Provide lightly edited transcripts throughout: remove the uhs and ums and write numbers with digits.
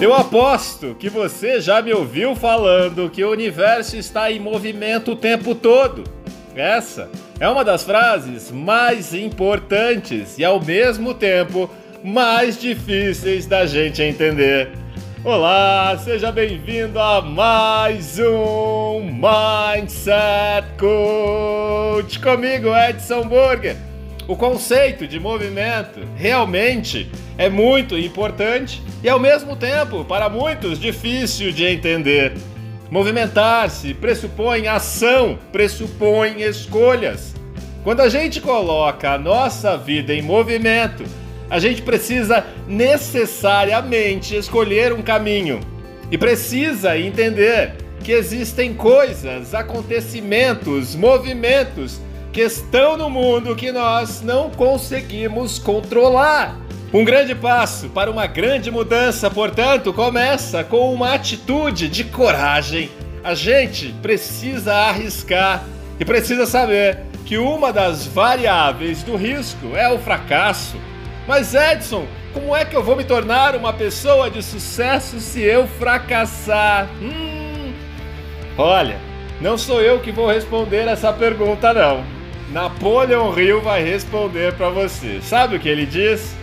Eu aposto que você já me ouviu falando que o universo está em movimento o tempo todo. Essa é uma das frases mais importantes e, ao mesmo tempo, mais difíceis da gente entender. Olá, seja bem-vindo a mais um Mindset Coach. Comigo, Edson Burger. O conceito de movimento realmente é muito importante e, ao mesmo tempo, para muitos, difícil de entender. Movimentar-se pressupõe ação, pressupõe escolhas. Quando a gente coloca a nossa vida em movimento, a gente precisa necessariamente escolher um caminho e precisa entender que existem coisas, acontecimentos, movimentos que estão no mundo que nós não conseguimos controlar. Um grande passo para uma grande mudança, portanto, começa com uma atitude de coragem. A gente precisa arriscar e precisa saber que uma das variáveis do risco é o fracasso. Mas Edson, como é que eu vou me tornar uma pessoa de sucesso se eu fracassar? Olha, não sou eu que vou responder essa pergunta, não. Napoleon Hill vai responder para você. Sabe o que ele diz?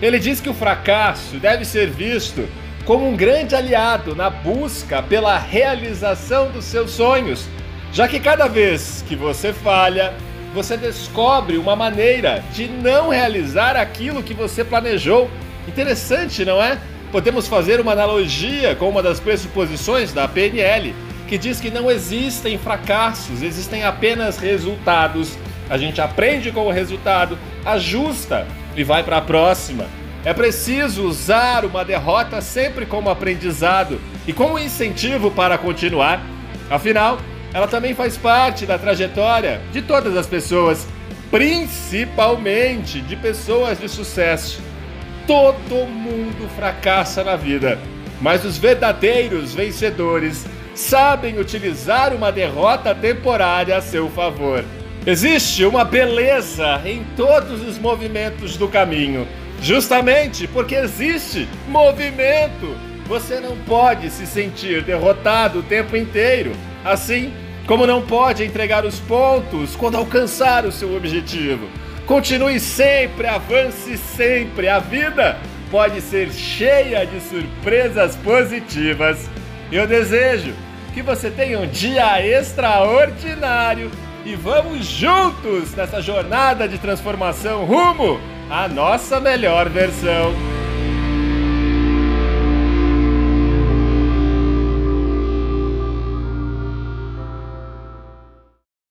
Ele diz que o fracasso deve ser visto como um grande aliado na busca pela realização dos seus sonhos, já que cada vez que você falha, você descobre uma maneira de não realizar aquilo que você planejou. Interessante, não é? Podemos fazer uma analogia com uma das pressuposições da PNL, que diz que não existem fracassos, existem apenas resultados. A gente aprende com o resultado, ajusta e vai para a próxima. É preciso usar uma derrota sempre como aprendizado e como incentivo para continuar. Afinal, ela também faz parte da trajetória de todas as pessoas, principalmente de pessoas de sucesso. Todo mundo fracassa na vida, mas os verdadeiros vencedores sabem utilizar uma derrota temporária a seu favor. Existe uma beleza em todos os movimentos do caminho, justamente porque existe movimento. Você não pode se sentir derrotado o tempo inteiro, assim como não pode entregar os pontos quando alcançar o seu objetivo. Continue sempre, avance sempre. A vida pode ser cheia de surpresas positivas. Eu desejo que você tenha um dia extraordinário e vamos juntos nessa jornada de transformação rumo à nossa melhor versão.